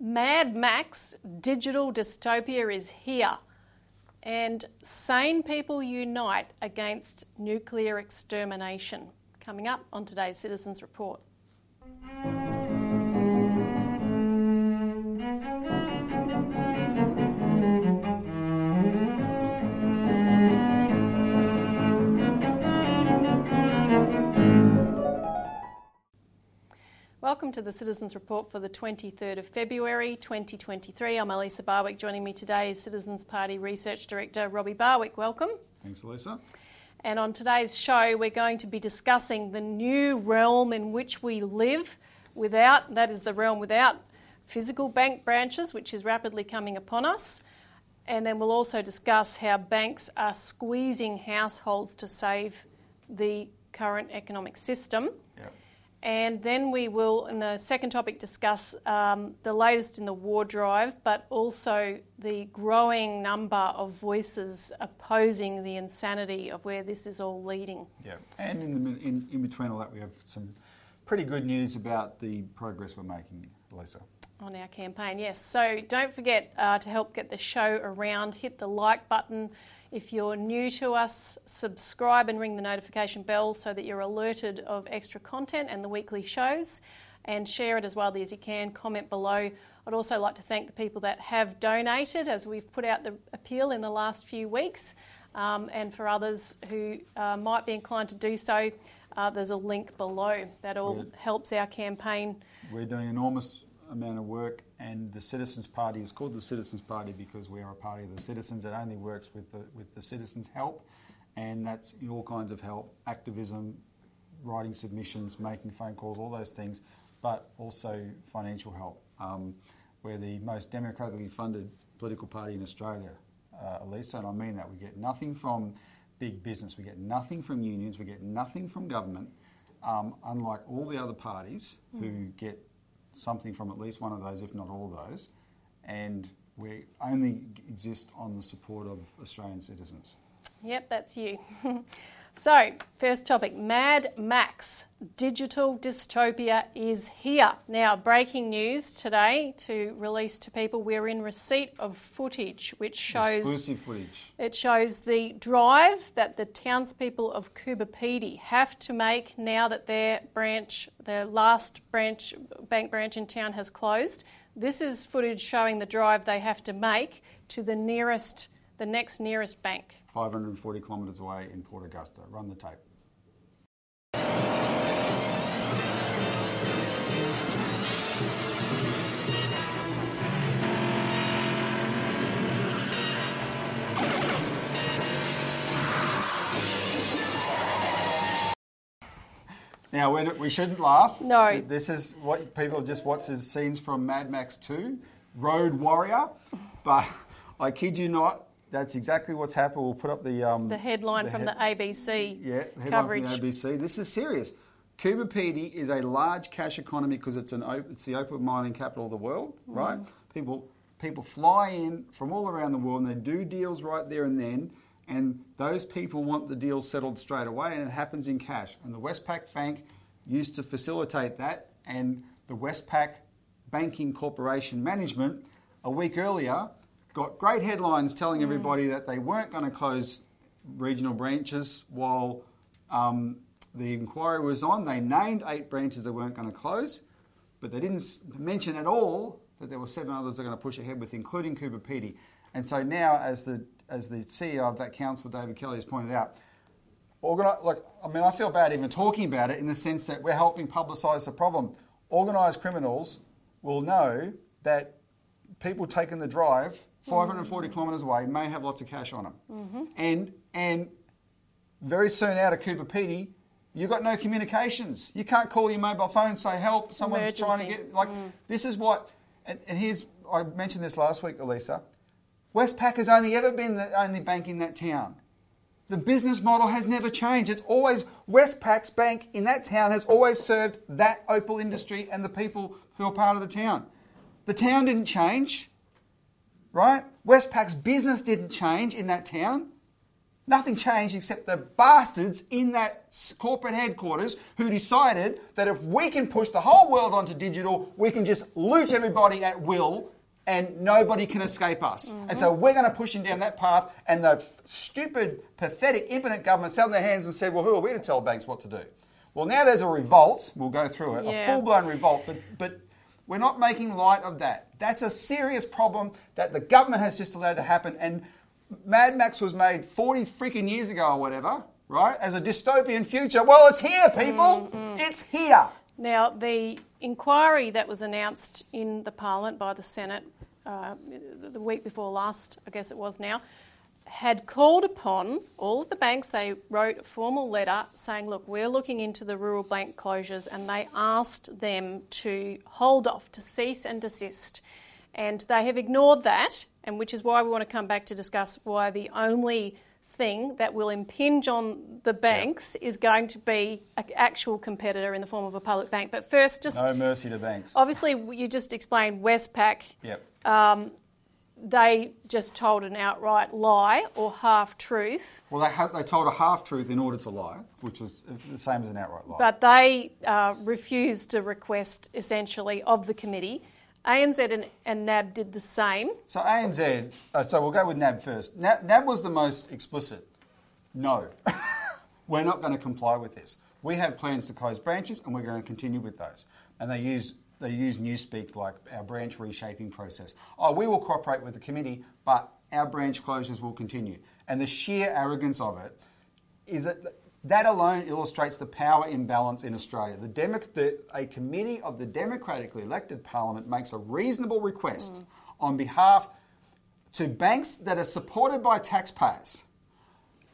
Mad Max digital dystopia is here, and sane people unite against nuclear extermination. Coming up on today's Citizens Report. Welcome to the Citizens Report for the 23rd of February 2023. I'm Elisa Barwick. Joining me today is Citizens Party Research Director Robbie Barwick. Welcome. Thanks, Elisa. And on today's show, we're going to be discussing the new realm in which we live without, that is the realm without physical bank branches, which is rapidly coming upon us. And then we'll also discuss how banks are squeezing households to save the current economic system. Yep. And then we will, in the second topic, discuss the latest in the war drive, but also the growing number of voices opposing the insanity of where this is all leading. Yeah, and in between all that, we have some pretty good news about the progress we're making, Lisa. On our campaign, yes. So don't forget to help get the show around, hit the like button. If you're new to us, subscribe and ring the notification bell so that you're alerted of extra content and the weekly shows, and share it as widely as you can. Comment below. I'd also like to thank the people that have donated, as we've put out the appeal in the last few weeks, and for others who might be inclined to do so, there's a link below. That all helps our campaign. We're doing enormous amount of work, and the Citizens Party is called the Citizens Party because we are a party of the citizens. It only works with the citizens' help, and that's in all kinds of help: activism, writing submissions, making phone calls, all those things, but also financial help. We're the most democratically funded political party in Australia, Elisa, and I mean that. We get nothing from big business, we get nothing from unions, we get nothing from government, unlike all the other parties who get something from at least one of those, if not all of those, and we only exist on the support of Australian citizens. Yep, that's you. So, first topic, Mad Max, digital dystopia is here. Now, breaking news today to release to people, we're in receipt of footage which shows... exclusive footage. It shows the drive that the townspeople of Coober Pedy have to make now that their branch, their last branch, bank branch in town has closed. This is footage showing the drive they have to make to the next nearest bank. 540 kilometres away in Port Augusta. Run the tape. Now, we shouldn't laugh. No. This is what people just watch as scenes from Mad Max 2, Road Warrior, but I kid you not, that's exactly what's happened. We'll put up the headline from the ABC coverage. From the ABC. This is serious. Coober Pedy is a large cash economy because it's the open mining capital of the world, right? People fly in from all around the world and they do deals right there and then, and those people want the deals settled straight away, and it happens in cash. And the Westpac Bank used to facilitate that, and the Westpac Banking Corporation management a week earlier got great headlines telling everybody that they weren't going to close regional branches while the inquiry was on. They named 8 branches they weren't going to close, but they didn't mention at all that there were 7 others they're going to push ahead with, including Coober Pedy. And so now, as the CEO of that council, David Kelly, has pointed out, I feel bad even talking about it in the sense that we're helping publicise the problem. Organised criminals will know that people taking the drive 540 kilometres away may have lots of cash on them. And very soon out of Coober Pedy, you've got no communications. You can't call your mobile phone and say, help, someone's emergency. Trying to get... This is what... And here's... I mentioned this last week, Elisa. Westpac has only ever been the only bank in that town. The business model has never changed. It's always... Westpac's bank in that town has always served that opal industry and the people who are part of the town. The town didn't change... right? Westpac's business didn't change in that town. Nothing changed except the bastards in that corporate headquarters who decided that if we can push the whole world onto digital, we can just loot everybody at will and nobody can escape us. Mm-hmm. And so we're going to push them down that path, and the stupid, pathetic, impotent government sat on their hands and said, well, who are we to tell banks what to do? Well, now there's a revolt. We'll go through it, a full-blown revolt, but we're not making light of that. That's a serious problem that the government has just allowed to happen, and Mad Max was made 40 freaking years ago or whatever, right? As a dystopian future. Well, it's here, people. Mm-hmm. It's here. Now, the inquiry that was announced in the Parliament by the Senate the week before last, I guess it was now, had called upon all of the banks. They wrote a formal letter saying, look, we're looking into the rural bank closures, and they asked them to hold off, to cease and desist. And they have ignored that, and which is why we want to come back to discuss why the only thing that will impinge on the banks is going to be an actual competitor in the form of a public bank. But first, just... No mercy to banks. Obviously, you just explained Westpac. Yep. They just told an outright lie or half-truth. Well, they told a half-truth in order to lie, which was the same as an outright lie. But they refused a request, essentially, of the committee. ANZ and NAB did the same. So ANZ, so we'll go with NAB first. NAB was the most explicit. No, we're not going to comply with this. We have plans to close branches and we're going to continue with those. And they use newspeak like our branch reshaping process. Oh, we will cooperate with the committee, but our branch closures will continue. And the sheer arrogance of it is that alone illustrates the power imbalance in Australia. A committee of the democratically elected parliament makes a reasonable request on behalf to banks that are supported by taxpayers.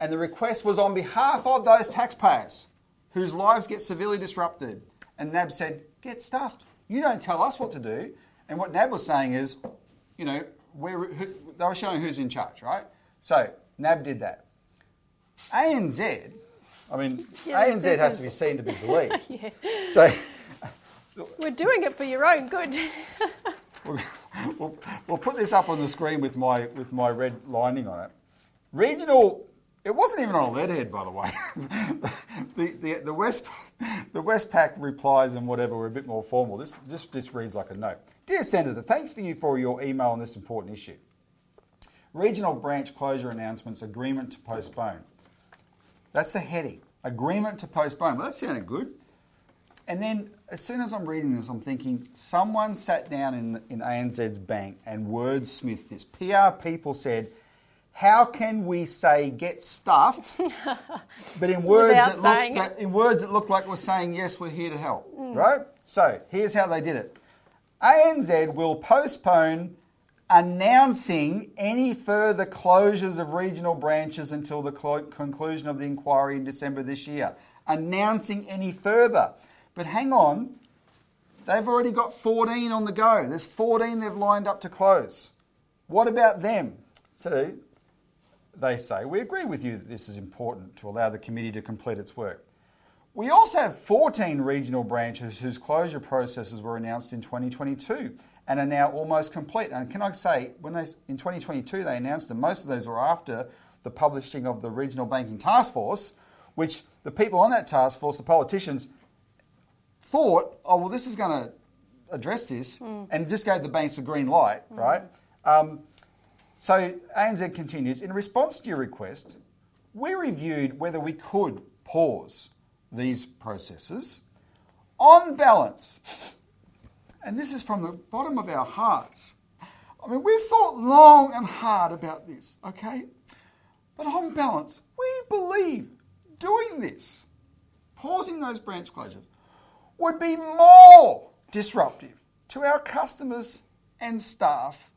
And the request was on behalf of those taxpayers whose lives get severely disrupted. And NAB said, get stuffed. You don't tell us what to do. And what NAB was saying is, you know, they were showing who's in charge, right? So NAB did that. ANZ... I mean, yeah, ANZ has to be seen to be believed. Yeah. So, we're doing it for your own good. we'll put this up on the screen with my red lining on it. Regional. It wasn't even on a leadhead, by the way. The Westpac replies and whatever were a bit more formal. This reads like a note. Dear Senator, thank you for your email on this important issue. Regional branch closure announcements. Agreement to postpone. That's the heading. Agreement to postpone. Well, that sounded good. And then as soon as I'm reading this, I'm thinking someone sat down in ANZ's bank and wordsmithed this. PR people said, how can we say get stuffed, but in words it looked like we're saying, yes, we're here to help, right? So here's how they did it. ANZ will postpone announcing any further closures of regional branches until the conclusion of the inquiry in December this year. Announcing any further. But hang on, they've already got 14 on the go. There's 14 they've lined up to close. What about them? So they say, we agree with you that this is important to allow the committee to complete its work. We also have 14 regional branches whose closure processes were announced in 2022. And are now almost complete. And can I say, in 2022 they announced that most of those were after the publishing of the Regional Banking Task Force, which the people on that task force, the politicians, thought, oh, well, this is going to address this, and just gave the banks a green light, right? So ANZ continues, in response to your request, we reviewed whether we could pause these processes on balance. And this is from the bottom of our hearts. I mean, we've thought long and hard about this, okay? But on balance, we believe doing this, pausing those branch closures, would be more disruptive to our customers and staff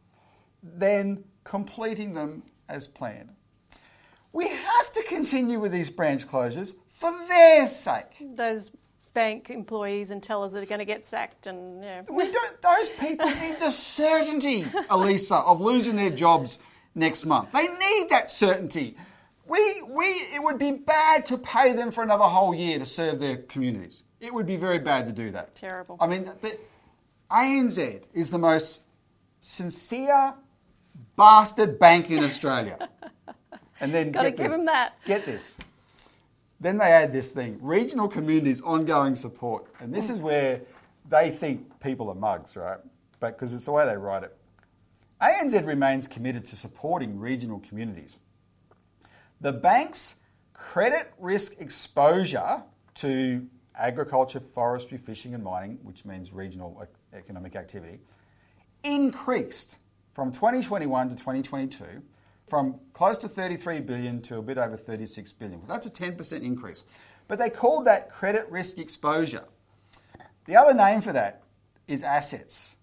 than completing them as planned. We have to continue with these branch closures for their sake. Those bank employees and tellers that are going to get sacked, and those people need the certainty, Elisa, of losing their jobs next month. They need that certainty. It would be bad to pay them for another whole year to serve their communities. It would be very bad to do that. Terrible. I mean, the ANZ is the most sincere bastard bank in Australia. And then gotta give them that. Get this. Then they add this thing: regional communities' ongoing support. And this is where they think people are mugs, right? But because it's the way they write it. ANZ remains committed to supporting regional communities. The bank's credit risk exposure to agriculture, forestry, fishing and mining, which means regional economic activity, increased from 2021 to 2022 from close to 33 billion to a bit over 36 billion. Well, that's a 10% increase. But they called that credit risk exposure. The other name for that is assets.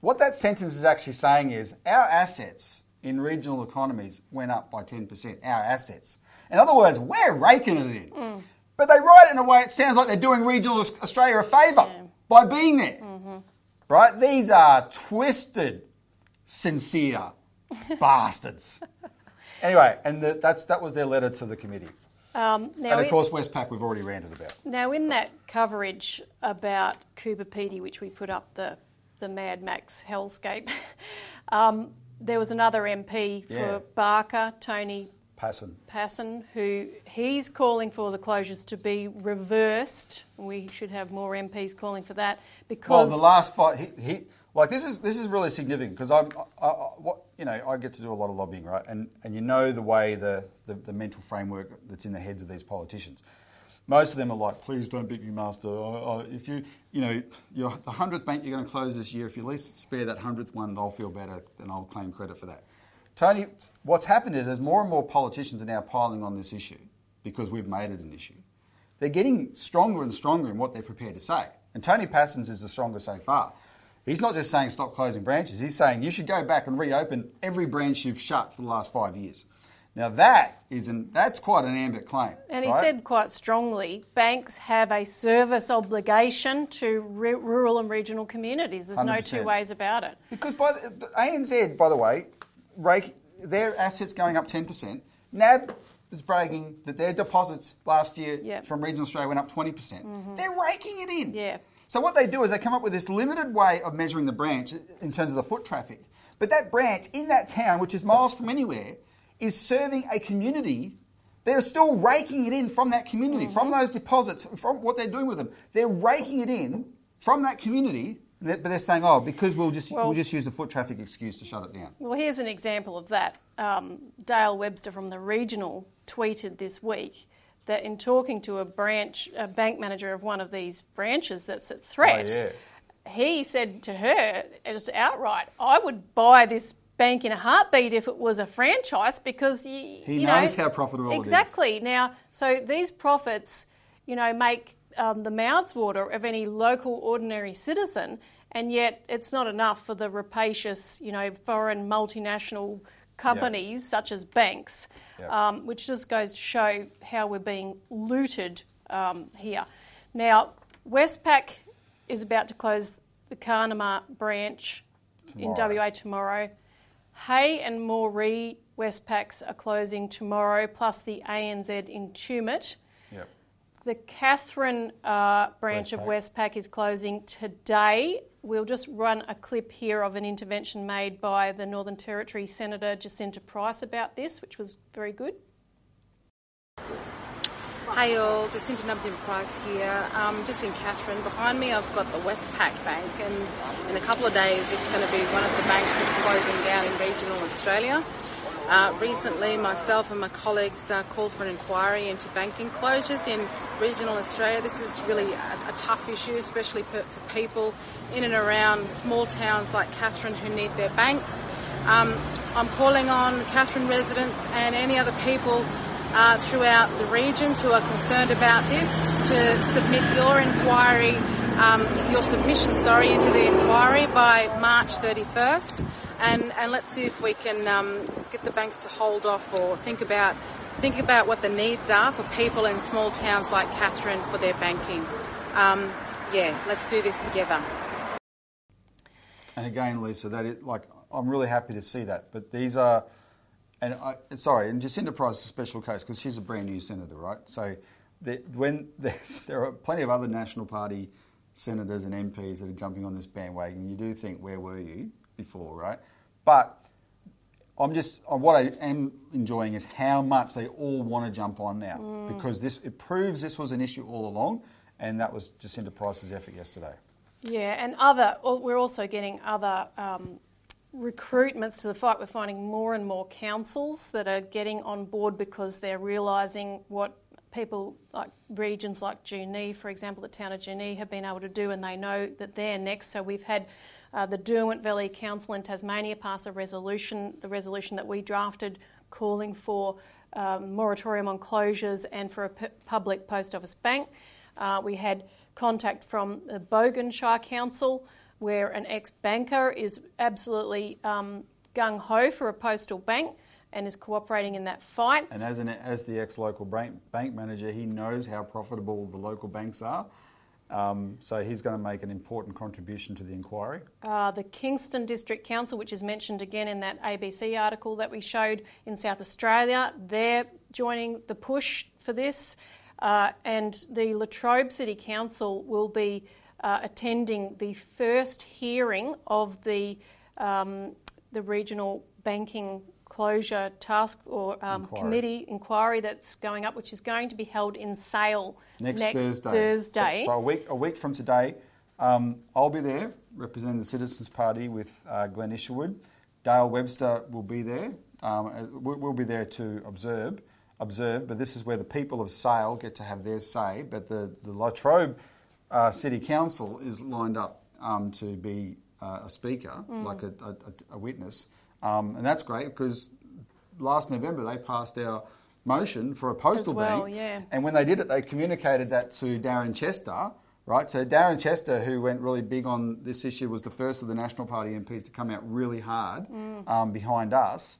What that sentence is actually saying is our assets in regional economies went up by 10%, our assets. In other words, we're raking it in. But they write it in a way it sounds like they're doing regional Australia a favour by being there. Right? These are twisted, sincere bastards. Anyway, and that was their letter to the committee. Now, and of course, Westpac we've already ranted about. Now, in that coverage about Coober Pedy, which we put up the Mad Max hellscape, there was another MP for Barker, Tony Pasin, who he's calling for the closures to be reversed. We should have more MPs calling for that because the last fight, this is really significant because I get to do a lot of lobbying, right? And you know the way the mental framework that's in the heads of these politicians. Most of them are like, please don't beat me, master. Or if you're the 100th bank you're going to close this year. If you at least spare that 100th one, I'll feel better and I'll claim credit for that. Tony, what's happened is there's more and more politicians are now piling on this issue because we've made it an issue. They're getting stronger and stronger in what they're prepared to say. And Tony Passant is the strongest so far. He's not just saying stop closing branches. He's saying you should go back and reopen every branch you've shut for the last 5 years. Now that's quite an ambit claim. And he said quite strongly, banks have a service obligation to rural and regional communities. There's 100%. No two ways about it. Because by the ANZ, by the way, their assets going up 10%. NAB is bragging that their deposits last year from regional Australia went up 20%. They're raking it in. Yeah. So what they do is they come up with this limited way of measuring the branch in terms of the foot traffic. But that branch in that town, which is miles from anywhere, is serving a community. They're still raking it in from that community, from those deposits, from what they're doing with them. They're raking it in from that community. But they're saying, because we'll just use the foot traffic excuse to shut it down. Well, here's an example of that. Dale Webster from the regional tweeted this week that in talking to a bank manager of one of these branches that's at threat, he said to her just outright, "I would buy this bank in a heartbeat if it was a franchise because he knows how profitable it is." Exactly. Now, so these profits, make the mouths water of any local ordinary citizen, and yet it's not enough for the rapacious, foreign multinational companies such as banks, which just goes to show how we're being looted here. Now, Westpac is about to close the Carnamar branch in WA tomorrow. Hay and Moree Westpacs are closing tomorrow, plus the ANZ in Tumut. The Katherine branch of Westpac is closing today. We'll just run a clip here of an intervention made by the Northern Territory Senator Jacinta Price about this, which was very good. Hey all, Jacinta Nampijinpa Price here. Just in Katherine. Behind me I've got the Westpac Bank, and in a couple of days it's going to be one of the banks that's closing down in regional Australia. Recently, myself and my colleagues called for an inquiry into banking closures in regional Australia. This is really a tough issue, especially for people in and around small towns like Katherine who need their banks. I'm calling on Katherine residents and any other people throughout the regions who are concerned about this to submit your submission into the inquiry by March 31st. And let's see if we can get the banks to hold off or think about what the needs are for people in small towns like Katherine for their banking. Let's do this together. And again, Lisa, I'm really happy to see that. But these are, and Jacinta Price is a special case because she's a brand new senator, right? So there are plenty of other National Party senators and MPs that are jumping on this bandwagon. You do think, where were you before, right? But What I am enjoying is how much they all want to jump on now, because it proves this was an issue all along, and that was Jacinta Price's effort yesterday. Yeah, and we're also getting other recruitments to the fight. We're finding more and more councils that are getting on board because they're realising what people like regions like Junee, for example, the town of Junee, have been able to do, and they know that they're next. So we've had the Derwent Valley Council in Tasmania pass a resolution, the resolution that we drafted, calling for moratorium on closures and for a public post office bank. We had contact from the Bogan Shire Council, where an ex-banker is absolutely gung-ho for a postal bank and is cooperating in that fight. And as the ex-local bank manager, he knows how profitable the local banks are. So he's going to make an important contribution to the inquiry. The Kingston District Council, which is mentioned again in that ABC article that we showed in South Australia, they're joining the push for this. And the Latrobe City Council will be attending the first hearing of the regional banking closure task or committee inquiry that's going up, which is going to be held in Sale next Thursday. So a week from today, I'll be there representing the Citizens Party with Glenn Isherwood. Dale Webster will be there. We'll be there to observe. But this is where the people of Sale get to have their say. But the Latrobe City Council is lined up to be a speaker, like a witness. And that's great, because last November they passed our motion for a postal bank. Yeah. And when they did it, they communicated that to Darren Chester, right? So Darren Chester, who went really big on this issue, was the first of the National Party MPs to come out really hard behind us.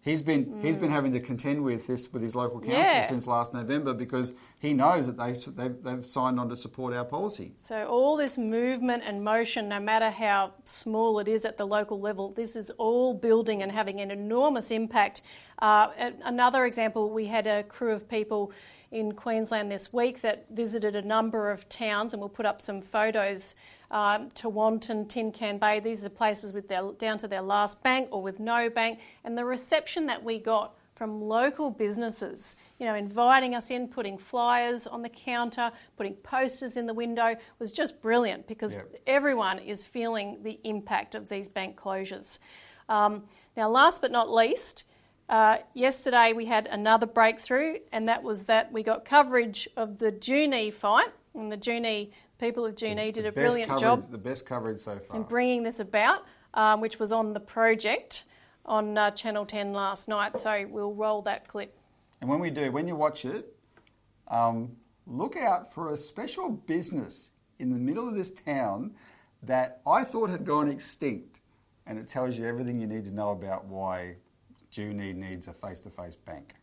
He's been having to contend with this with his local council since last November, because he knows that they've signed on to support our policy. So all this movement and motion, no matter how small it is at the local level, this is all building and having an enormous impact. Another example, we had a crew of people in Queensland this week that visited a number of towns, and we'll put up some photos. Tewantin, Tin Can Bay, these are places with down to their last bank or with no bank. And the reception that we got from local businesses, inviting us in, putting flyers on the counter, putting posters in the window, was just brilliant, because everyone is feeling the impact of these bank closures. Now, last but not least, yesterday we had another breakthrough, and that was that we got coverage of the Junee fight, and the Junee people of Junee did a brilliant job. The best coverage so far. In bringing this about, which was on The Project on Channel 10 last night. So we'll roll that clip. And when you watch it, look out for a special business in the middle of this town that I thought had gone extinct. And it tells you everything you need to know about why Junee needs a face-to-face bank.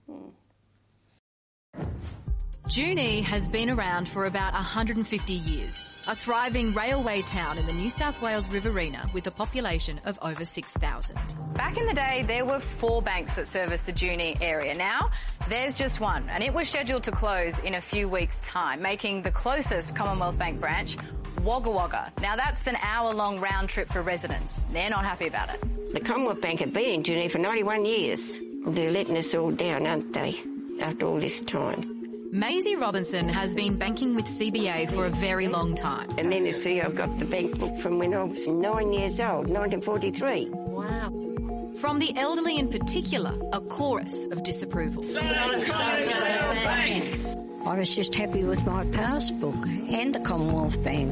Junee has been around for about 150 years, a thriving railway town in the New South Wales Riverina with a population of over 6,000. Back in the day, there were 4 banks that serviced the Junee area. Now, there's just one, and it was scheduled to close in a few weeks' time, making the closest Commonwealth Bank branch Wagga Wagga. Now, that's an hour-long round trip for residents. They're not happy about it. The Commonwealth Bank had been in Junee for 91 years. They're letting us all down, aren't they, after all this time? Maisie Robinson has been banking with CBA for a very long time. And then you see I've got the bank book from when I was 9 years old, 1943. Wow. From the elderly in particular, a chorus of disapproval. Don't close our bank. I was just happy with my passbook and the Commonwealth Bank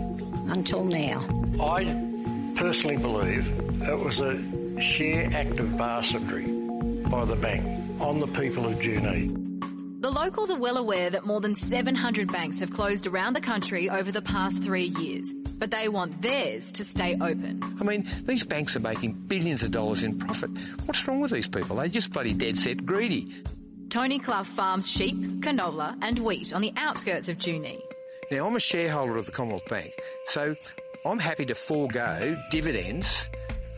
until now. I personally believe it was a sheer act of bastardy by the bank on the people of Junee. The locals are well aware that more than 700 banks have closed around the country over the past 3 years, but they want theirs to stay open. I mean, these banks are making billions of dollars in profit. What's wrong with these people? They're just bloody dead set greedy. Tony Clough farms sheep, canola and wheat on the outskirts of Junee. Now, I'm a shareholder of the Commonwealth Bank, so I'm happy to forego dividends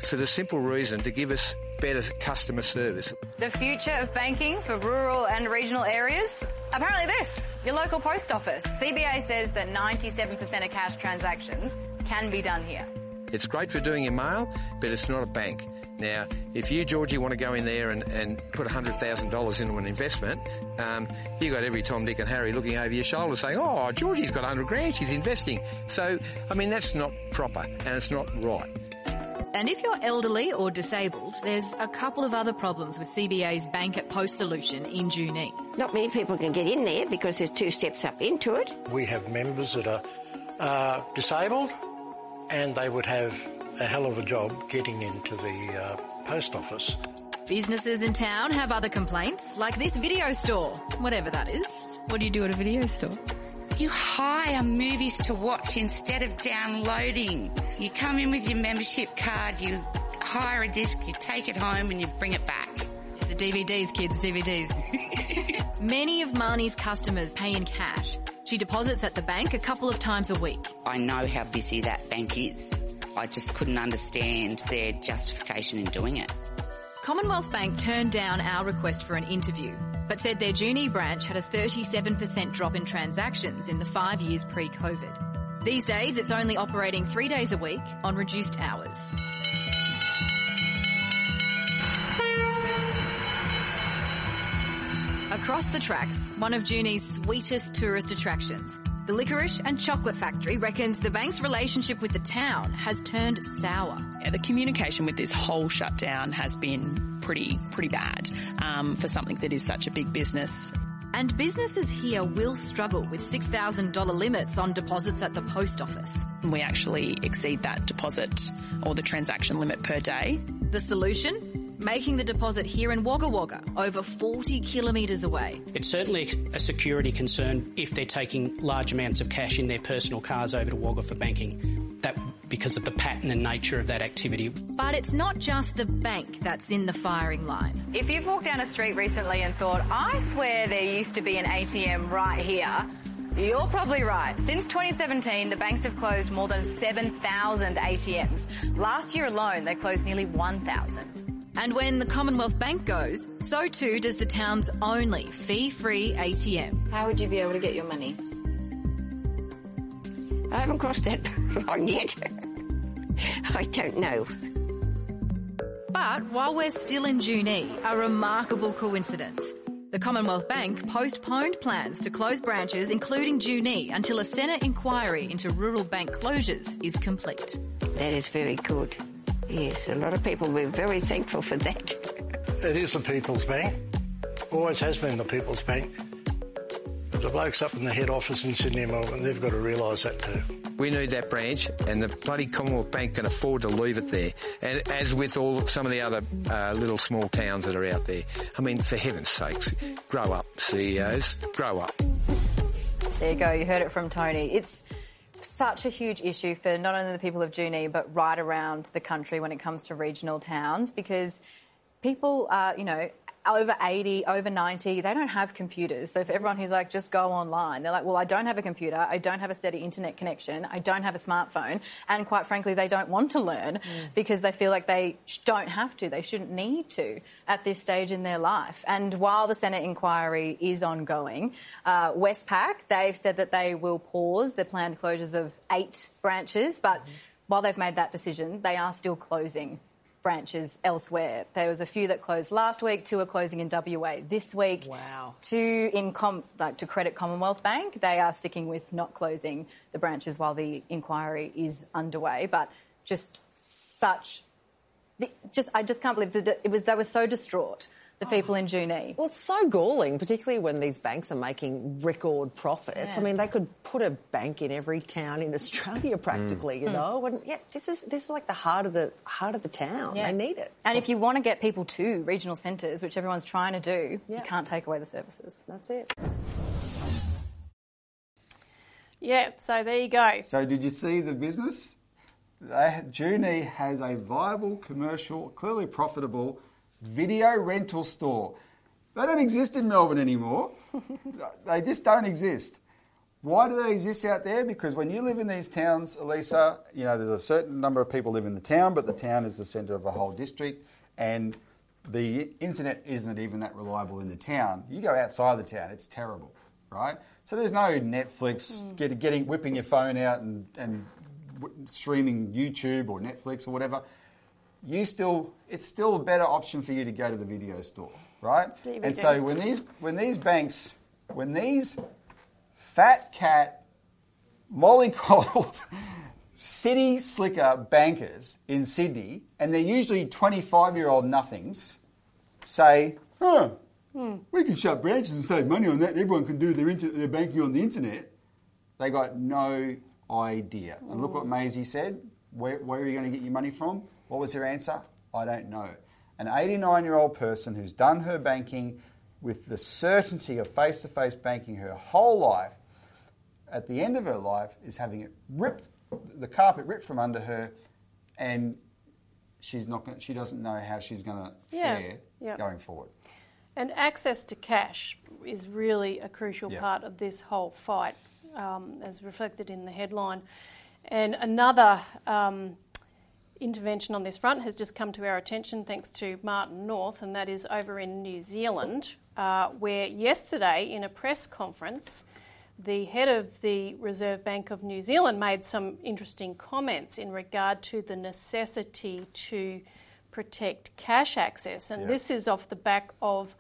for the simple reason to give us better customer service. The future of banking for rural and regional areas? Apparently this, your local post office. CBA says that 97% of cash transactions can be done here. It's great for doing your mail, but it's not a bank. Now, if you, Georgie, want to go in there and put $100,000 into an investment, you got every Tom, Dick and Harry looking over your shoulder saying, oh, Georgie's got 100 grand, she's investing. So, I mean, that's not proper and it's not right. And if you're elderly or disabled, there's a couple of other problems with CBA's Bank at Post solution in Junee. Not many people can get in there because there's two steps up into it. We have members that are disabled and they would have a hell of a job getting into the post office. Businesses in town have other complaints, like this video store, whatever that is. What do you do at a video store? You hire movies to watch instead of downloading. You come in with your membership card, you hire a disc, you take it home and you bring it back. The DVDs, kids, DVDs. Many of Marnie's customers pay in cash. She deposits at the bank a couple of times a week. I know how busy that bank is. I just couldn't understand their justification in doing it. Commonwealth Bank turned down our request for an interview, but said their Junee branch had a 37% drop in transactions in the 5 years pre-COVID. These days, it's only operating 3 days a week on reduced hours. Across the tracks, one of Junee's sweetest tourist attractions, the Licorice and Chocolate Factory reckons the bank's relationship with the town has turned sour. Yeah, the communication with this whole shutdown has been pretty bad for something that is such a big business. And businesses here will struggle with $6,000 limits on deposits at the post office. We actually exceed that deposit or the transaction limit per day. The solution? Making the deposit here in Wagga Wagga, over 40 kilometres away. It's certainly a security concern if they're taking large amounts of cash in their personal cars over to Wagga for banking, that because of the pattern and nature of that activity. But it's not just the bank that's in the firing line. If you've walked down a street recently and thought, I swear there used to be an ATM right here, you're probably right. Since 2017, the banks have closed more than 7,000 ATMs. Last year alone, they closed nearly 1,000. And when the Commonwealth Bank goes, so too does the town's only fee-free ATM. How would you be able to get your money? I haven't crossed that line yet. I don't know. But while we're still in Junee, a remarkable coincidence. The Commonwealth Bank postponed plans to close branches, including Junee, until a Senate inquiry into rural bank closures is complete. That is very good. Yes, a lot of people were very thankful for that. It is the People's Bank. Always has been the People's Bank. But the blokes up in the head office in Sydney and Melbourne, they've got to realise that too. We need that branch, and the bloody Commonwealth Bank can afford to leave it there. And as with all some of the other little small towns that are out there. I mean, for heaven's sakes, grow up, CEOs, grow up. There you go, you heard it from Tony. It's such a huge issue for not only the people of Junee but right around the country when it comes to regional towns, because people are, you know, over 80, over 90, they don't have computers. So for everyone who's like, just go online, they're like, well, I don't have a computer, I don't have a steady internet connection, I don't have a smartphone, and quite frankly, they don't want to learn because they feel like they don't have to, they shouldn't need to at this stage in their life. And while the Senate inquiry is ongoing, Westpac, they've said that they will pause the planned closures of 8 branches, but while they've made that decision, they are still closing branches elsewhere. There was a few that closed last week, 2 are closing in WA this week. Wow. 2 in to credit Commonwealth Bank, they are sticking with not closing the branches while the inquiry is underway. But just such, I just can't believe that it was, they were so distraught, the people in Junee. Well, it's so galling, particularly when these banks are making record profits. Yeah. I mean, they could put a bank in every town in Australia practically, you know. And yeah, this is like the heart of the town. Yeah. They need it. And if you want to get people to regional centres, which everyone's trying to do, you can't take away the services. That's it. Yeah, so there you go. So did you see the business? Junee has a viable, commercial, clearly profitable video rental store. They don't exist in Melbourne anymore. They just don't exist. Why do they exist out there? Because when you live in these towns, Elisa, you know, there's a certain number of people live in the town, but the town is the centre of a whole district, and the internet isn't even that reliable in the town. You go outside the town, it's terrible, right? So there's no Netflix, whipping your phone out and streaming YouTube or Netflix or whatever. it's still a better option for you to go to the video store, right? DVD. And so when these fat cat, mollycoddled city slicker bankers in Sydney, and they're usually 25-year-old nothings, say, we can shut branches and save money on that, and everyone can do their banking on the internet. They got no idea. And look what Maisie said. Where are you going to get your money from? What was her answer? I don't know. An 89-year-old person who's done her banking with the certainty of face-to-face banking her whole life, at the end of her life, is having it ripped, the carpet ripped from under her, and she doesn't know how she's going to fare going forward. And access to cash is really a crucial part of this whole fight, as reflected in the headline. And another intervention on this front has just come to our attention thanks to Martin North, and that is over in New Zealand, where yesterday in a press conference, the head of the Reserve Bank of New Zealand made some interesting comments in regard to the necessity to protect cash access. And this is off the back of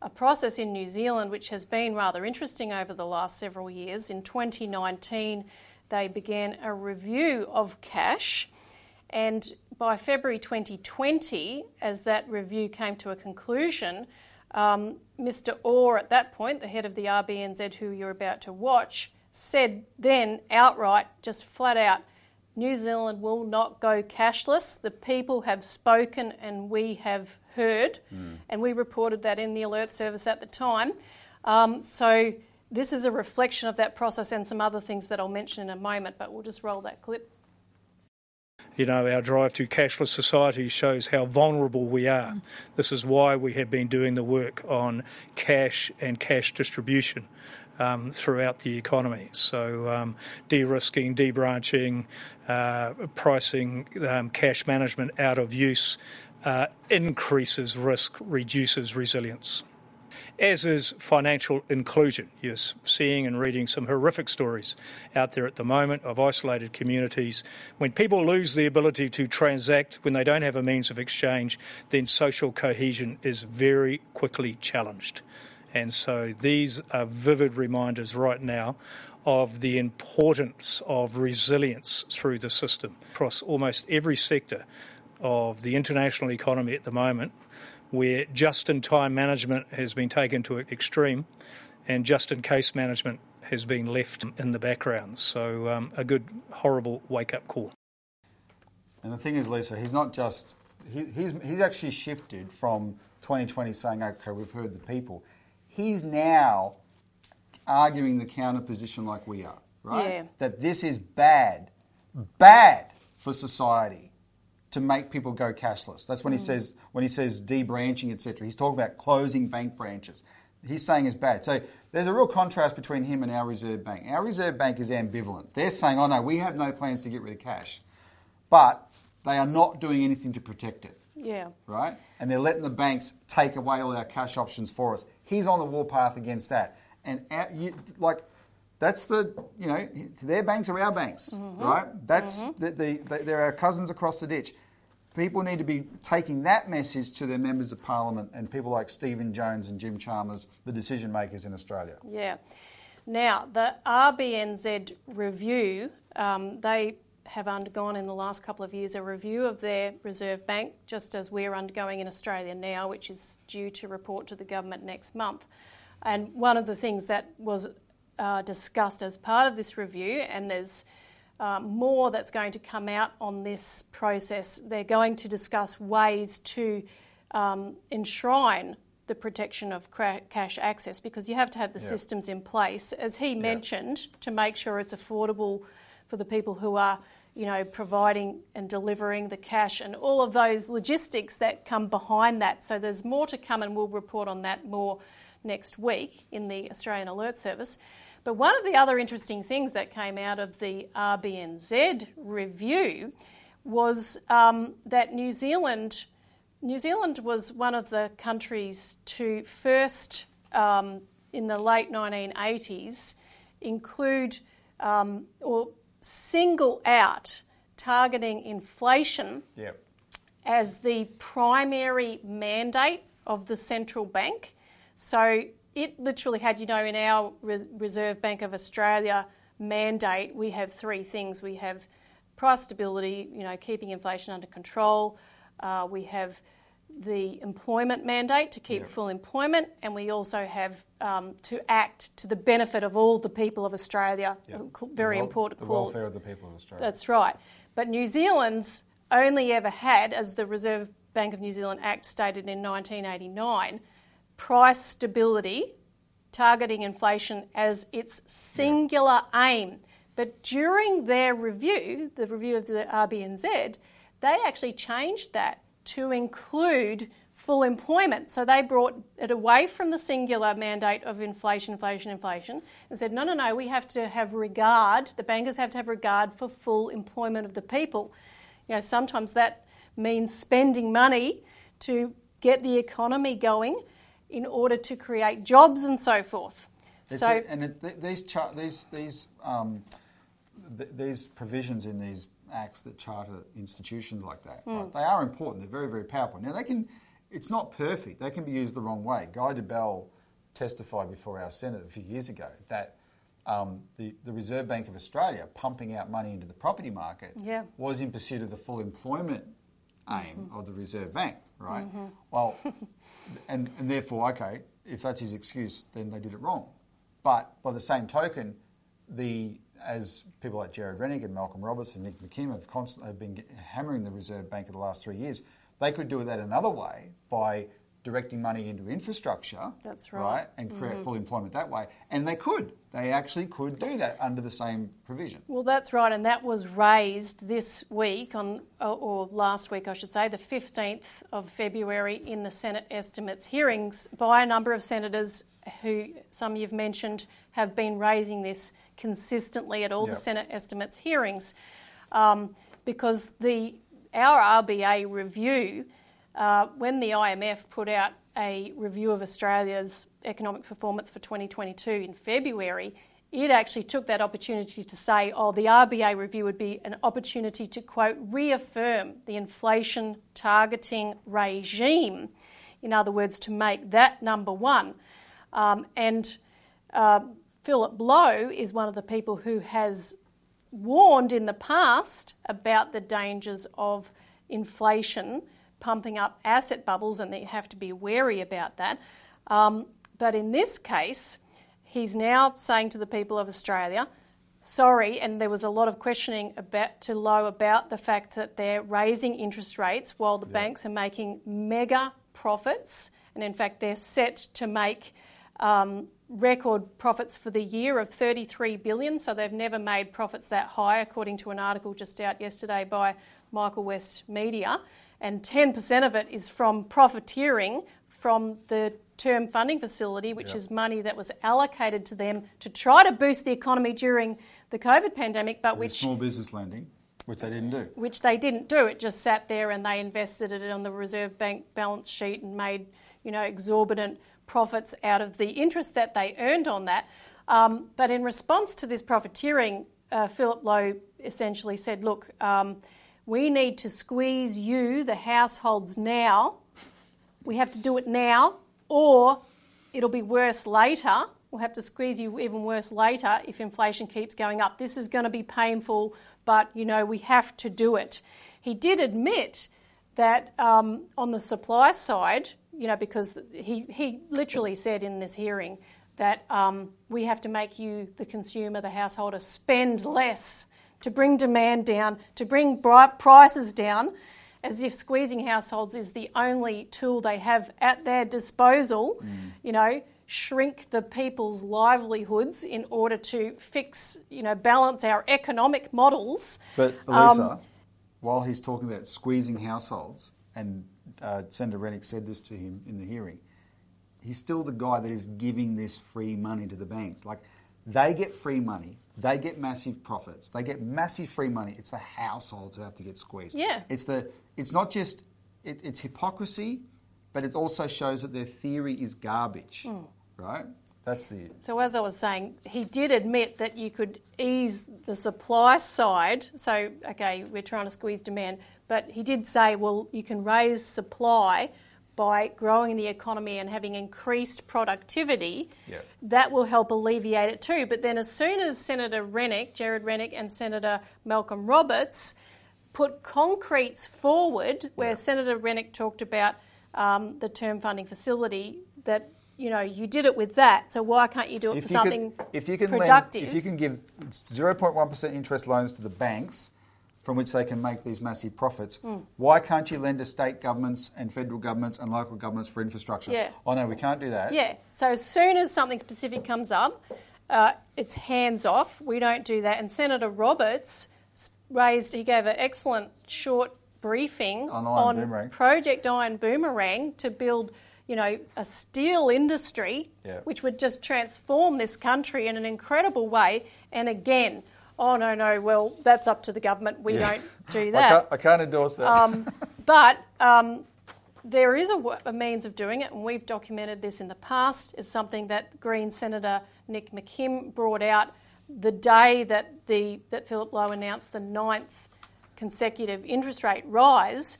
a process in New Zealand which has been rather interesting over the last several years. In 2019, they began a review of cash, and by February 2020, as that review came to a conclusion, Mr. Orr, at that point, the head of the RBNZ, who you're about to watch, said then outright, just flat out, New Zealand will not go cashless. The people have spoken and we have heard. And we reported that in the alert service at the time. So this is a reflection of that process and some other things that I'll mention in a moment, but we'll just roll that clip. You know, our drive to cashless society shows how vulnerable we are. This is why we have been doing the work on cash and cash distribution throughout the economy. So de-risking, de-branching, pricing, cash management out of use increases risk, reduces resilience. As is financial inclusion. You're seeing and reading some horrific stories out there at the moment of isolated communities. When people lose the ability to transact, when they don't have a means of exchange, then social cohesion is very quickly challenged. And so these are vivid reminders right now of the importance of resilience through the system. Across almost every sector of the international economy at the moment, where just-in-time management has been taken to an extreme and just-in-case management has been left in the background. So a good, horrible wake-up call. And the thing is, Lisa, he's not just... He's actually shifted from 2020 saying, OK, we've heard the people. He's now arguing the counter-position like we are, right? Yeah. That this is bad, bad for society to make people go cashless. That's when he says de-branching, etc. He's talking about closing bank branches. He's saying it's bad. So there's a real contrast between him and our Reserve Bank. Our Reserve Bank is ambivalent. They're saying, oh no, we have no plans to get rid of cash. But they are not doing anything to protect it. Yeah. Right? And they're letting the banks take away all our cash options for us. He's on the warpath against that. And that's the, you know, their banks are our banks, right? That's they're our cousins across the ditch. People need to be taking that message to their members of parliament and people like Stephen Jones and Jim Chalmers, the decision makers in Australia. Yeah. Now, the RBNZ review, they have undergone in the last couple of years a review of their Reserve Bank, just as we're undergoing in Australia now, which is due to report to the government next month. And one of the things that was discussed as part of this review, and there's more that's going to come out on this process. They're going to discuss ways to enshrine the protection of cash access, because you have to have the systems in place, as he mentioned, to make sure it's affordable for the people who are, you know, providing and delivering the cash and all of those logistics that come behind that. So there's more to come, and we'll report on that more next week in the Australian Alert Service. But one of the other interesting things that came out of the RBNZ review was that New Zealand was one of the countries to first, in the late 1980s, include or single out targeting inflation as the primary mandate of the central bank. So it literally had, you know, in our Reserve Bank of Australia mandate, we have three things. We have price stability, you know, keeping inflation under control. We have the employment mandate to keep full employment, and we also have to act to the benefit of all the people of Australia. Very important clause. The welfare of the people of Australia. That's right. But New Zealand's only ever had, as the Reserve Bank of New Zealand Act stated in 1989, price stability, targeting inflation as its singular aim. But during their review, the review of the RBNZ, they actually changed that to include full employment. So they brought it away from the singular mandate of inflation, and said, no, we have to have regard, the bankers have to have regard for full employment of the people. You know, sometimes that means spending money to get the economy going in order to create jobs and so forth. These provisions in these acts that charter institutions like that, right? They are important. They're very, very powerful. Now, it's not perfect. They can be used the wrong way. Guy Debelle testified before our Senate a few years ago that the Reserve Bank of Australia pumping out money into the property market was in pursuit of the full employment aim of the Reserve Bank, right? Mm-hmm. Well, and therefore, okay, if that's his excuse, then they did it wrong. But by the same token, as people like Jared Rennick and Malcolm Roberts and Nick McKim have been hammering the Reserve Bank in the last 3 years, they could do that another way by directing money into infrastructure, that's right, and create full employment that way. And they could. They actually could do that under the same provision. Well, that's right, and that was raised this week, or last week I should say, the 15th of February in the Senate estimates hearings by a number of senators who, some you've mentioned, have been raising this consistently at all the Senate estimates hearings because our RBA review, when the IMF put out a review of Australia's economic performance for 2022 in February, it actually took that opportunity to say, the RBA review would be an opportunity to, quote, reaffirm the inflation targeting regime. In other words, to make that number one. Philip Lowe is one of the people who has warned in the past about the dangers of inflation pumping up asset bubbles, and that you have to be wary about that. But in this case, he's now saying to the people of Australia, sorry, and there was a lot of questioning to Lowe about the fact that they're raising interest rates while the banks are making mega profits, and in fact they're set to make record profits for the year of $33 billion, so they've never made profits that high, according to an article just out yesterday by Michael West Media, and 10% of it is from profiteering from the Term Funding Facility, which is money that was allocated to them to try to boost the economy during the COVID pandemic, but which... small business lending, which they didn't do. It just sat there and they invested it on the Reserve Bank balance sheet and made, you know, exorbitant profits out of the interest that they earned on that. But in response to this profiteering, Philip Lowe essentially said, look, we need to squeeze you, the households, now. We have to do it now, or it'll be worse later. We'll have to squeeze you even worse later if inflation keeps going up. This is going to be painful, but, you know, we have to do it. He did admit that on the supply side, you know, because he literally said in this hearing that we have to make you, the consumer, the householder, spend less to bring demand down, to bring prices down, as if squeezing households is the only tool they have at their disposal, you know, shrink the people's livelihoods in order to fix, you know, balance our economic models. But, Elisa, while he's talking about squeezing households, and Senator Rennick said this to him in the hearing, he's still the guy that is giving this free money to the banks. Like, they get free money. They get massive profits. They get massive free money. It's the households who have to get squeezed. Yeah. It's hypocrisy, but it also shows that their theory is garbage, right? So as I was saying, he did admit that you could ease the supply side. So, okay, we're trying to squeeze demand, But he did say, well, you can raise supply by growing the economy and having increased productivity. Yep. That will help alleviate it too. But then as soon as Senator Rennick, Jared Rennick and Senator Malcolm Roberts put concretes forward, where Senator Rennick talked about the term funding facility, that, you know, you did it with that, so why can't you do it if for something productive? If you can give 0.1% interest loans to the banks from which they can make these massive profits, why can't you lend to state governments and federal governments and local governments for infrastructure? Yeah. Oh, no, we can't do that. Yeah, so as soon as something specific comes up, it's hands off. We don't do that. And Senator Roberts raised, he gave an excellent short briefing on Project Iron Boomerang to build, you know, a steel industry which would just transform this country in an incredible way. And again, oh, no, no, well, that's up to the government. We don't do that. I can't endorse that. But there is a means of doing it, and we've documented this in the past. It's something that Green Senator Nick McKim brought out the day that that Philip Lowe announced the 9th consecutive interest rate rise.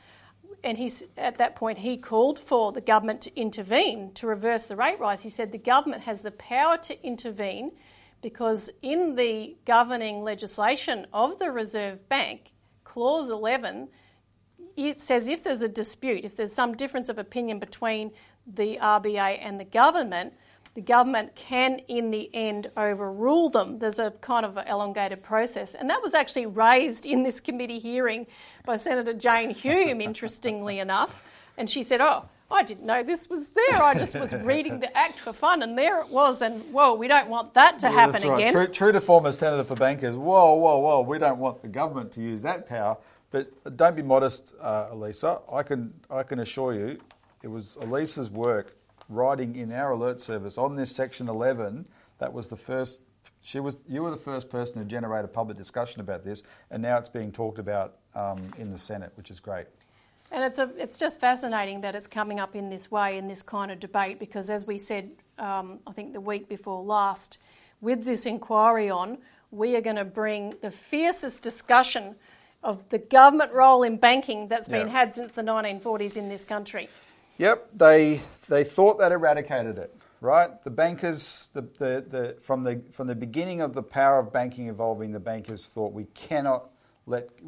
And at that point, he called for the government to intervene to reverse the rate rise. He said the government has the power to intervene, because in the governing legislation of the Reserve Bank, Clause 11, it says if there's a dispute, if there's some difference of opinion between the RBA and the government can, in the end, overrule them. There's a kind of elongated process. And that was actually raised in this committee hearing by Senator Jane Hume, interestingly enough. And she said, oh, I didn't know this was there. I just was reading the Act for fun, and there it was. And whoa, we don't want that to happen again. True to former Senator for Bankers. Whoa, whoa, whoa! We don't want the government to use that power. But don't be modest, Elisa. I can assure you, it was Elisa's work writing in our alert service on this Section 11 that was the first. You were the first person to generate a public discussion about this, and now it's being talked about in the Senate, which is great. And it's just fascinating that it's coming up in this way, in this kind of debate, because as we said, I think the week before last, with this inquiry on, we are going to bring the fiercest discussion of the government role in banking that's been had since the 1940s in this country. Yep, they thought that eradicated it, right? The bankers, from the beginning of the power of banking evolving, the bankers thought we cannot.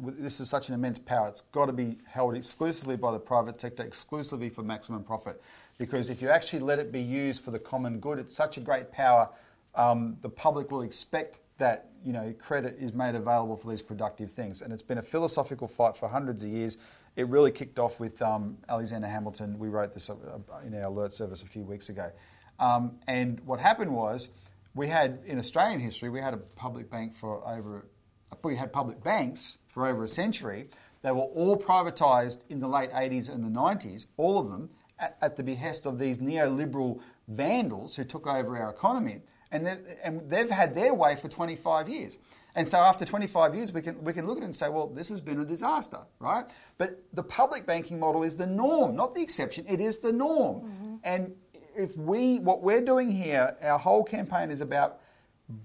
This is such an immense power. It's got to be held exclusively by the private sector, exclusively for maximum profit. Because if you actually let it be used for the common good, it's such a great power. The public will expect that, you know, credit is made available for these productive things. And it's been a philosophical fight for hundreds of years. It really kicked off with Alexander Hamilton. We wrote this in our alert service a few weeks ago. And what happened was, in Australian history, we had public banks for over a century. They were all privatised in the late 80s and the 90s, all of them, at the behest of these neoliberal vandals who took over our economy. And they've had their way for 25 years. And so after 25 years, we can look at it and say, well, this has been a disaster, right? But the public banking model is the norm, not the exception. It is the norm. Mm-hmm. And what we're doing here, our whole campaign is about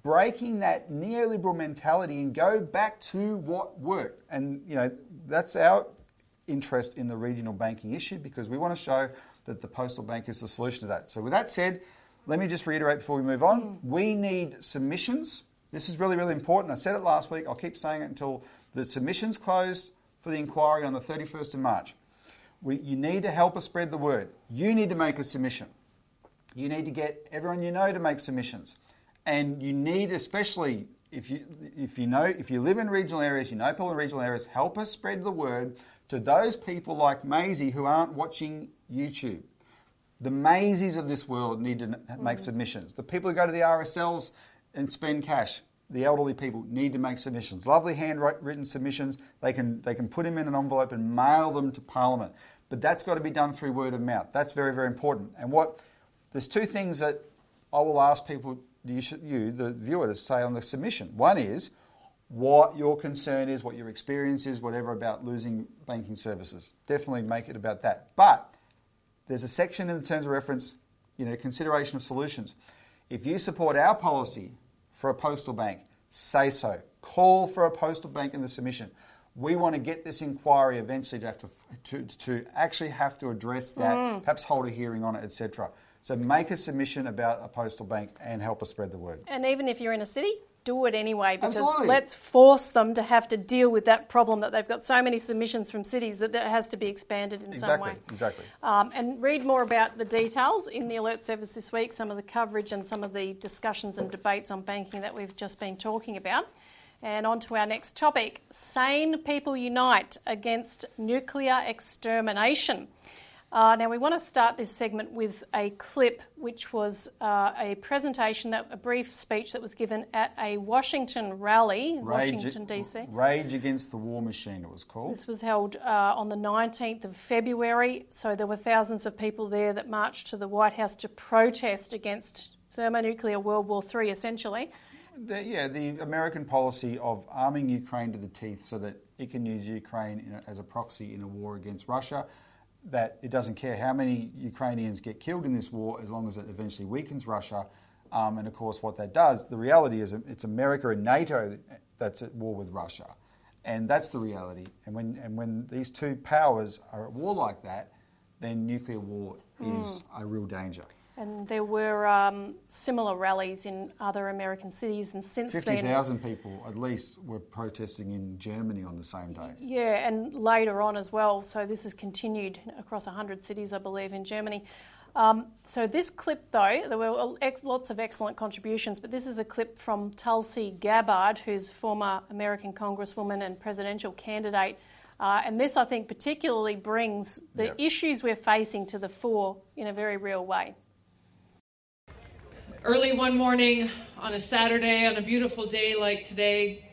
breaking that neoliberal mentality and go back to what worked. And, you know, that's our interest in the regional banking issue, because we want to show that the postal bank is the solution to that. So with that said, let me just reiterate before we move on, we need submissions. This is really, really important. I said it last week. I'll keep saying it until the submissions close for the inquiry on the 31st of March. You need to help us spread the word. You need to make a submission. You need to get everyone you know to make submissions. And you need, especially if you live in regional areas, you know people in regional areas, help us spread the word to those people like Maisie who aren't watching YouTube. The Maisies of this world need to make submissions. The people who go to the RSLs and spend cash, the elderly people, need to make submissions. Lovely handwritten submissions. They can put them in an envelope and mail them to Parliament. But that's got to be done through word of mouth. That's very, very important. And there's two things that I will ask people, you, the viewer, to say on the submission. One is what your concern is, what your experience is, whatever, about losing banking services. Definitely make it about that. But there's a section in the terms of reference, you know, consideration of solutions. If you support our policy for a postal bank, say so. Call for a postal bank in the submission. we want to get this inquiry eventually to have to actually have to address that, perhaps hold a hearing on it, etc. So make a submission about a postal bank and help us spread the word. And even if you're in a city, do it anyway, because let's force them to have to deal with that problem that they've got so many submissions from cities that has to be expanded in some way. Exactly. And read more about the details in the Alert Service this week, some of the coverage and some of the discussions and debates on banking that we've just been talking about. And on to our next topic, Sane People Unite Against Nuclear Extermination. Now, we want to start this segment with a clip, which was a presentation, a brief speech that was given at a Washington rally in Washington, D.C. Rage Against the War Machine, it was called. This was held on the 19th of February, so there were thousands of people there that marched to the White House to protest against thermonuclear World War III, essentially. The American policy of arming Ukraine to the teeth so that it can use Ukraine as a proxy in a war against Russia, that it doesn't care how many Ukrainians get killed in this war as long as it eventually weakens Russia. And, of course, what that does, the reality is it's America and NATO that's at war with Russia. And that's the reality. And when these two powers are at war like that, then nuclear war is a real danger. And there were similar rallies in other American cities, and since 50,000 people at least were protesting in Germany on the same day. Yeah, and later on as well. So this has continued across 100 cities, I believe, in Germany. So this clip, though, there were lots of excellent contributions, but this is a clip from Tulsi Gabbard, who's former American Congresswoman and presidential candidate. And this, I think, particularly brings the issues we're facing to the fore in a very real way. Early one morning on a Saturday, on a beautiful day like today,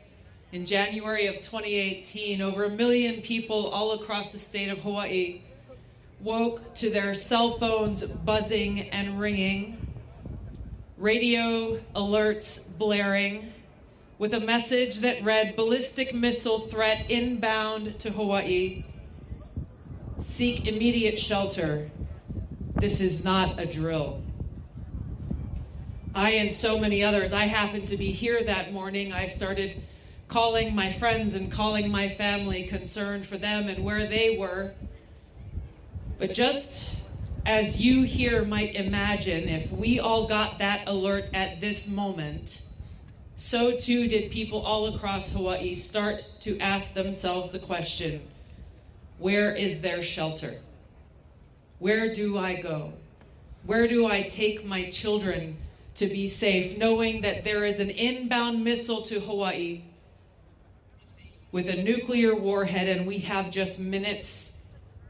in January of 2018, over 1 million people all across the state of Hawaii woke to their cell phones buzzing and ringing, radio alerts blaring, with a message that read, "Ballistic missile threat inbound to Hawaii. Seek immediate shelter. This is not a drill." I and so many others, I happened to be here that morning. I started calling my friends and calling my family, concerned for them and where they were. But just as you here might imagine, if we all got that alert at this moment, so too did people all across Hawaii start to ask themselves the question, where is their shelter? Where do I go? Where do I take my children to be safe, knowing that there is an inbound missile to Hawaii with a nuclear warhead and we have just minutes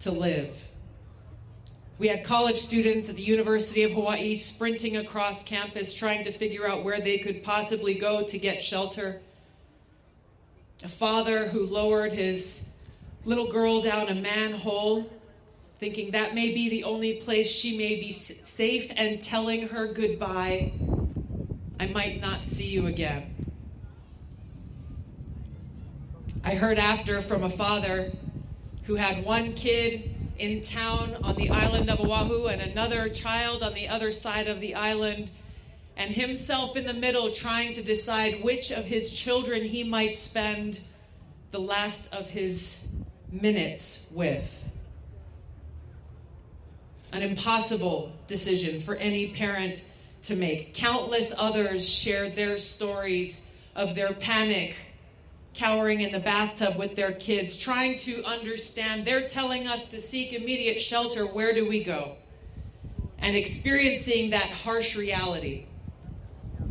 to live? We had college students at the University of Hawaii sprinting across campus trying to figure out where they could possibly go to get shelter. A father who lowered his little girl down a manhole thinking that may be the only place she may be safe, and telling her goodbye, I might not see you again. I heard after from a father who had one kid in town on the island of Oahu and another child on the other side of the island, and himself in the middle trying to decide which of his children he might spend the last of his minutes with. An impossible decision for any parent to make. Countless others shared their stories of their panic, cowering in the bathtub with their kids, trying to understand. They're telling us to seek immediate shelter. Where do we go? And experiencing that harsh reality.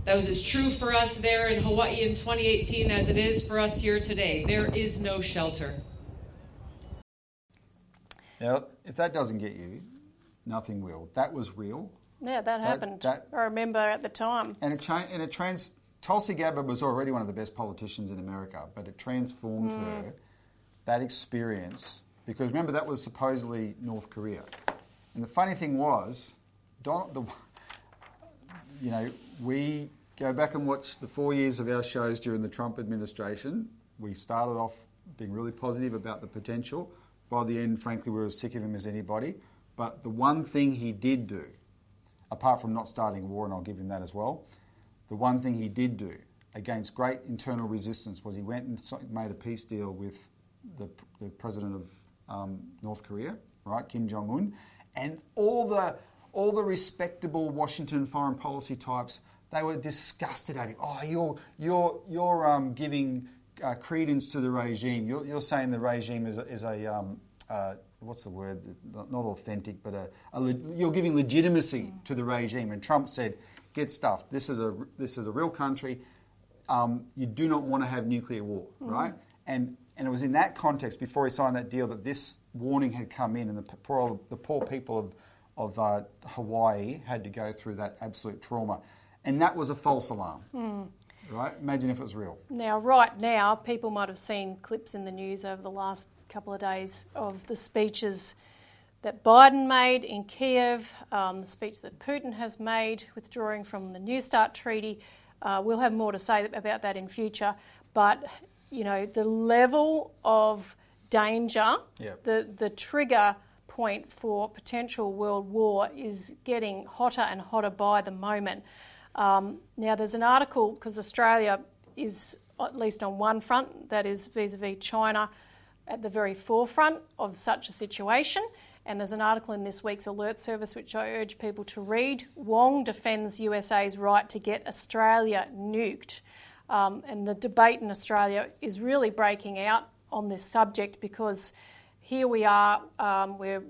That was as true for us there in Hawaii in 2018 as it is for us here today. There is no shelter. Now, if that doesn't get you, nothing will. That was real. Yeah, that happened. I remember at the time. And Tulsi Gabbard was already one of the best politicians in America, but it transformed her, that experience, because remember that was supposedly North Korea. And the funny thing was, we go back and watch the 4 years of our shows during the Trump administration. We started off being really positive about the potential. By the end, frankly, we were as sick of him as anybody. But the one thing he did do, apart from not starting a war, and I'll give him that as well, the one thing he did do against great internal resistance was he went and made a peace deal with the president of North Korea, right, Kim Jong-un, and all the respectable Washington foreign policy types, they were disgusted at him. Oh, you're giving credence to the regime. You're saying the regime is a what's the word? Not authentic, but you're giving legitimacy to the regime. And Trump said, "Get stuffed. This is a real country. You do not want to have nuclear war, right?" And it was in that context, before he signed that deal, that this warning had come in, and the poor people of Hawaii had to go through that absolute trauma. And that was a false alarm, right? Imagine if it was real. Now, right now, people might have seen clips in the news over the last couple of days of the speeches that Biden made in Kiev, the speech that Putin has made, withdrawing from the New START treaty. We'll have more to say about that in future. But, you know, the level of danger, the trigger point for potential world war is getting hotter and hotter by the moment. Now, there's an article, because Australia is, at least on one front, that is vis-à-vis China, at the very forefront of such a situation. And there's an article in this week's Alert Service, which I urge people to read. Wong defends USA's right to get Australia nuked. And the debate in Australia is really breaking out on this subject, because here we are, we're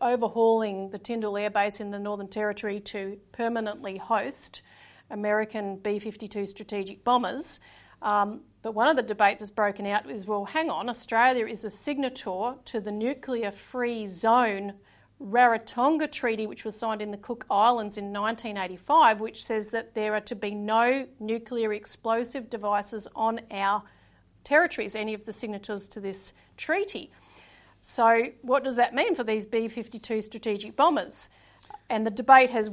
overhauling the Tyndall Air Base in the Northern Territory to permanently host American B-52 strategic bombers. But one of the debates that's broken out is, well, hang on, Australia is a signator to the nuclear-free zone Rarotonga Treaty, which was signed in the Cook Islands in 1985, which says that there are to be no nuclear explosive devices on our territories, any of the signatories to this treaty. So what does that mean for these B-52 strategic bombers? And the debate has,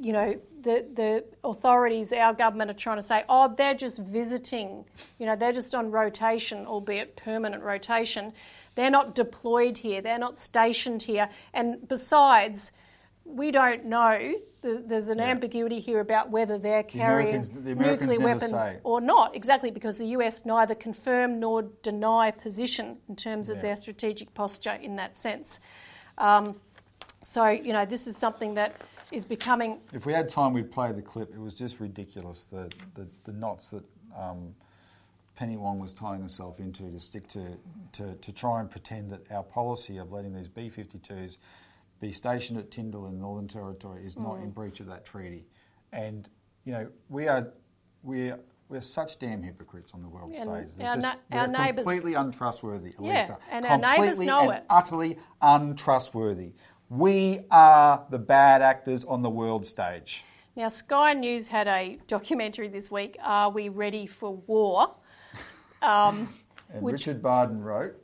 you know, the authorities, our government, are trying to say, oh, they're just visiting, you know, they're just on rotation, albeit permanent rotation. They're not deployed here. They're not stationed here. And besides, we don't know. There's an ambiguity here about whether they're carrying the Americans nuclear weapons or not. Exactly, because the US neither confirm nor deny position in terms of their strategic posture in that sense. So, you know, this is something that is becoming... If we had time, we'd play the clip. It was just ridiculous, the knots that Penny Wong was tying herself into to stick to try and pretend that our policy of letting these B-52s be stationed at Tyndall in the Northern Territory is not in breach of that treaty. And, you know, we're such damn hypocrites on the world stage. Our completely untrustworthy, Elisa. Yeah, and completely our neighbours know it. Utterly untrustworthy. We are the bad actors on the world stage. Now, Sky News had a documentary this week, Are We Ready for War? And Richard Barden wrote,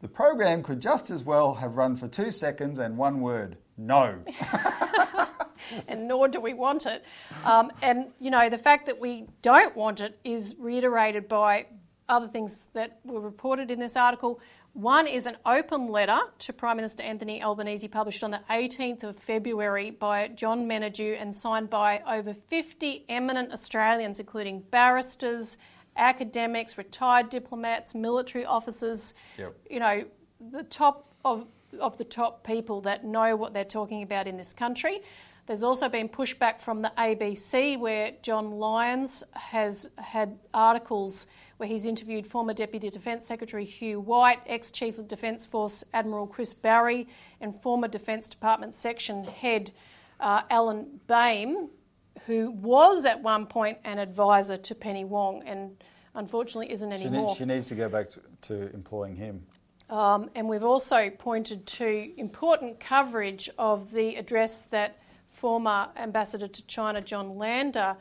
the program could just as well have run for 2 seconds and one word, no. And nor do we want it. And, you know, the fact that we don't want it is reiterated by other things that were reported in this article. One is an open letter to Prime Minister Anthony Albanese, published on the 18th of February by John Menadue and signed by over 50 eminent Australians, including barristers, academics, retired diplomats, military officers, you know, the top of the top people that know what they're talking about in this country. There's also been pushback from the ABC, where John Lyons has had articles where he's interviewed former Deputy Defence Secretary Hugh White, ex-Chief of Defence Force Admiral Chris Barry, and former Defence Department Section Head Alan Baim, who was at one point an advisor to Penny Wong and unfortunately isn't anymore. She needs to go back to employing him. And we've also pointed to important coverage of the address that former Ambassador to China John Lander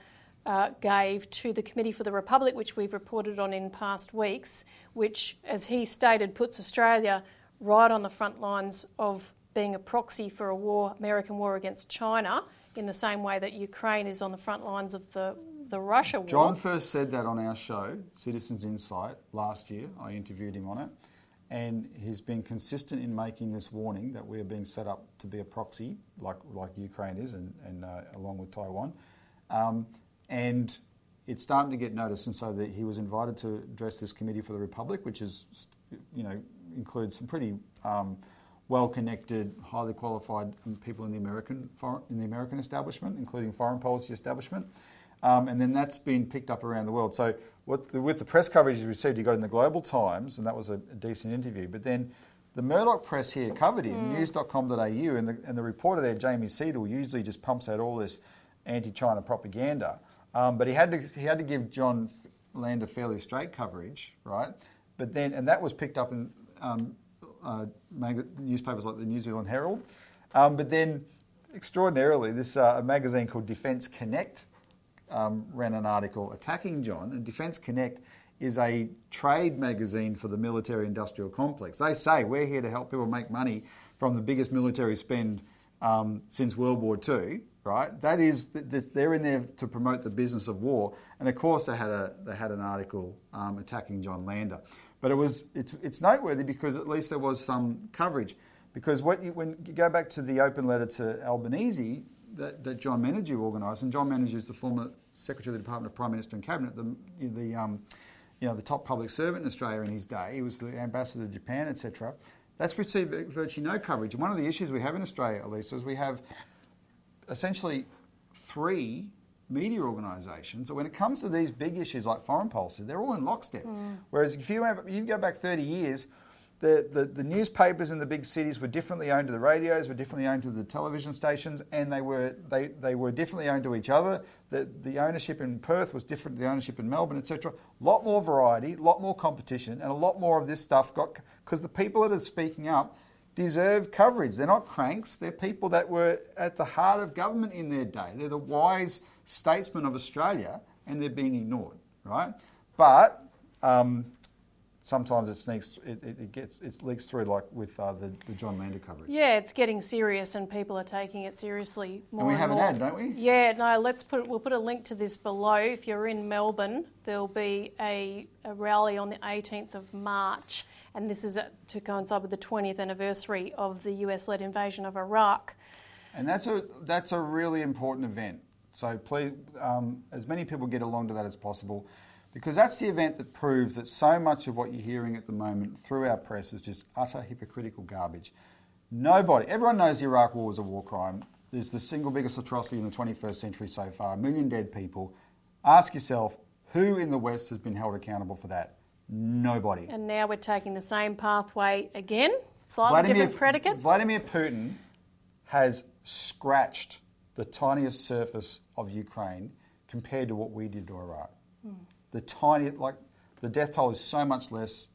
gave to the Committee for the Republic, which we've reported on in past weeks, which, as he stated, puts Australia right on the front lines of being a proxy for a war, American war against China, in the same way that Ukraine is on the front lines of the Russia war. John first said that on our show, Citizens Insight, last year. I interviewed him on it. And he's been consistent in making this warning that we are being set up to be a proxy, like Ukraine is, and along with Taiwan. And it's starting to get noticed, and so he was invited to address this Committee for the Republic, which is you know, includes some pretty well-connected, highly qualified people in the American establishment, including foreign policy establishment, and then that's been picked up around the world. So with the press coverage you received, you got in the Global Times, and that was a decent interview. But then the Murdoch press here covered him, news.com.au, and the reporter there, Jamie Seidel, usually just pumps out all this anti-China propaganda. But he had to give John Lander fairly straight coverage, right? But then, and that was picked up in newspapers like the New Zealand Herald. But then, extraordinarily, this a magazine called Defence Connect ran an article attacking John, and Defence Connect is a trade magazine for the military-industrial complex. They say, we're here to help people make money from the biggest military spend since World War II, right? That is, they're in there to promote the business of war. And of course, they had an article attacking John Lander. But it's noteworthy because at least there was some coverage. Because when you go back to the open letter to Albanese that John Menadue organised, and John Menadue is the former Secretary of the Department of Prime Minister and Cabinet, the top public servant in Australia in his day. He was the ambassador to Japan, etc. That's received virtually no coverage. And one of the issues we have in Australia, at least, is we have essentially three media organisations. So when it comes to these big issues like foreign policy, they're all in lockstep. Mm. Whereas if you go back 30 years, the newspapers in the big cities were differently owned to the radios, were differently owned to the television stations, and they were differently owned to each other. The ownership in Perth was different to the ownership in Melbourne, etc. A lot more variety, a lot more competition, and a lot more of this stuff got... Because the people that are speaking up deserve coverage. They're not cranks. They're people that were at the heart of government in their day. They're the wise statesmen of Australia, and they're being ignored, right? But... sometimes it leaks through, like with the John Lander coverage. Yeah, it's getting serious, and people are taking it seriously more and more. And we have an ad, don't we? Yeah, no. We'll put a link to this below. If you're in Melbourne, there'll be a rally on the 18th of March, and this is to coincide with the 20th anniversary of the US-led invasion of Iraq. And that's a really important event. So please, as many people get along to that as possible. Because that's the event that proves that so much of what you're hearing at the moment through our press is just utter hypocritical garbage. Everyone knows the Iraq War was a war crime. It's the single biggest atrocity in the 21st century so far, 1 million dead people. Ask yourself, who in the West has been held accountable for that? Nobody. And now we're taking the same pathway again, slightly different predicates. Vladimir Putin has scratched the tiniest surface of Ukraine compared to what we did to Iraq. Mm. The death toll is so much less,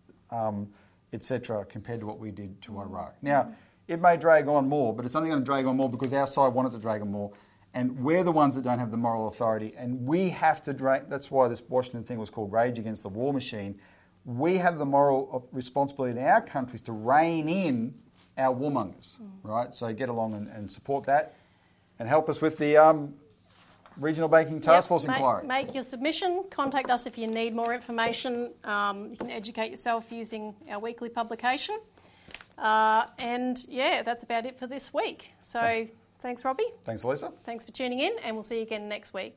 etc., compared to what we did to Iraq. Now, it may drag on more, but it's only going to drag on more because our side wanted to drag on more, and we're the ones that don't have the moral authority, and we have to drag. That's why this Washington thing was called Rage Against the War Machine. We have the moral responsibility in our countries to rein in our warmongers, right? So get along and support that, and help us with the... Regional Banking Task Force Inquiry. Make your submission. Contact us if you need more information. You can educate yourself using our weekly publication. That's about it for this week. So thanks, Robbie. Thanks, Elisa. Thanks for tuning in, and we'll see you again next week.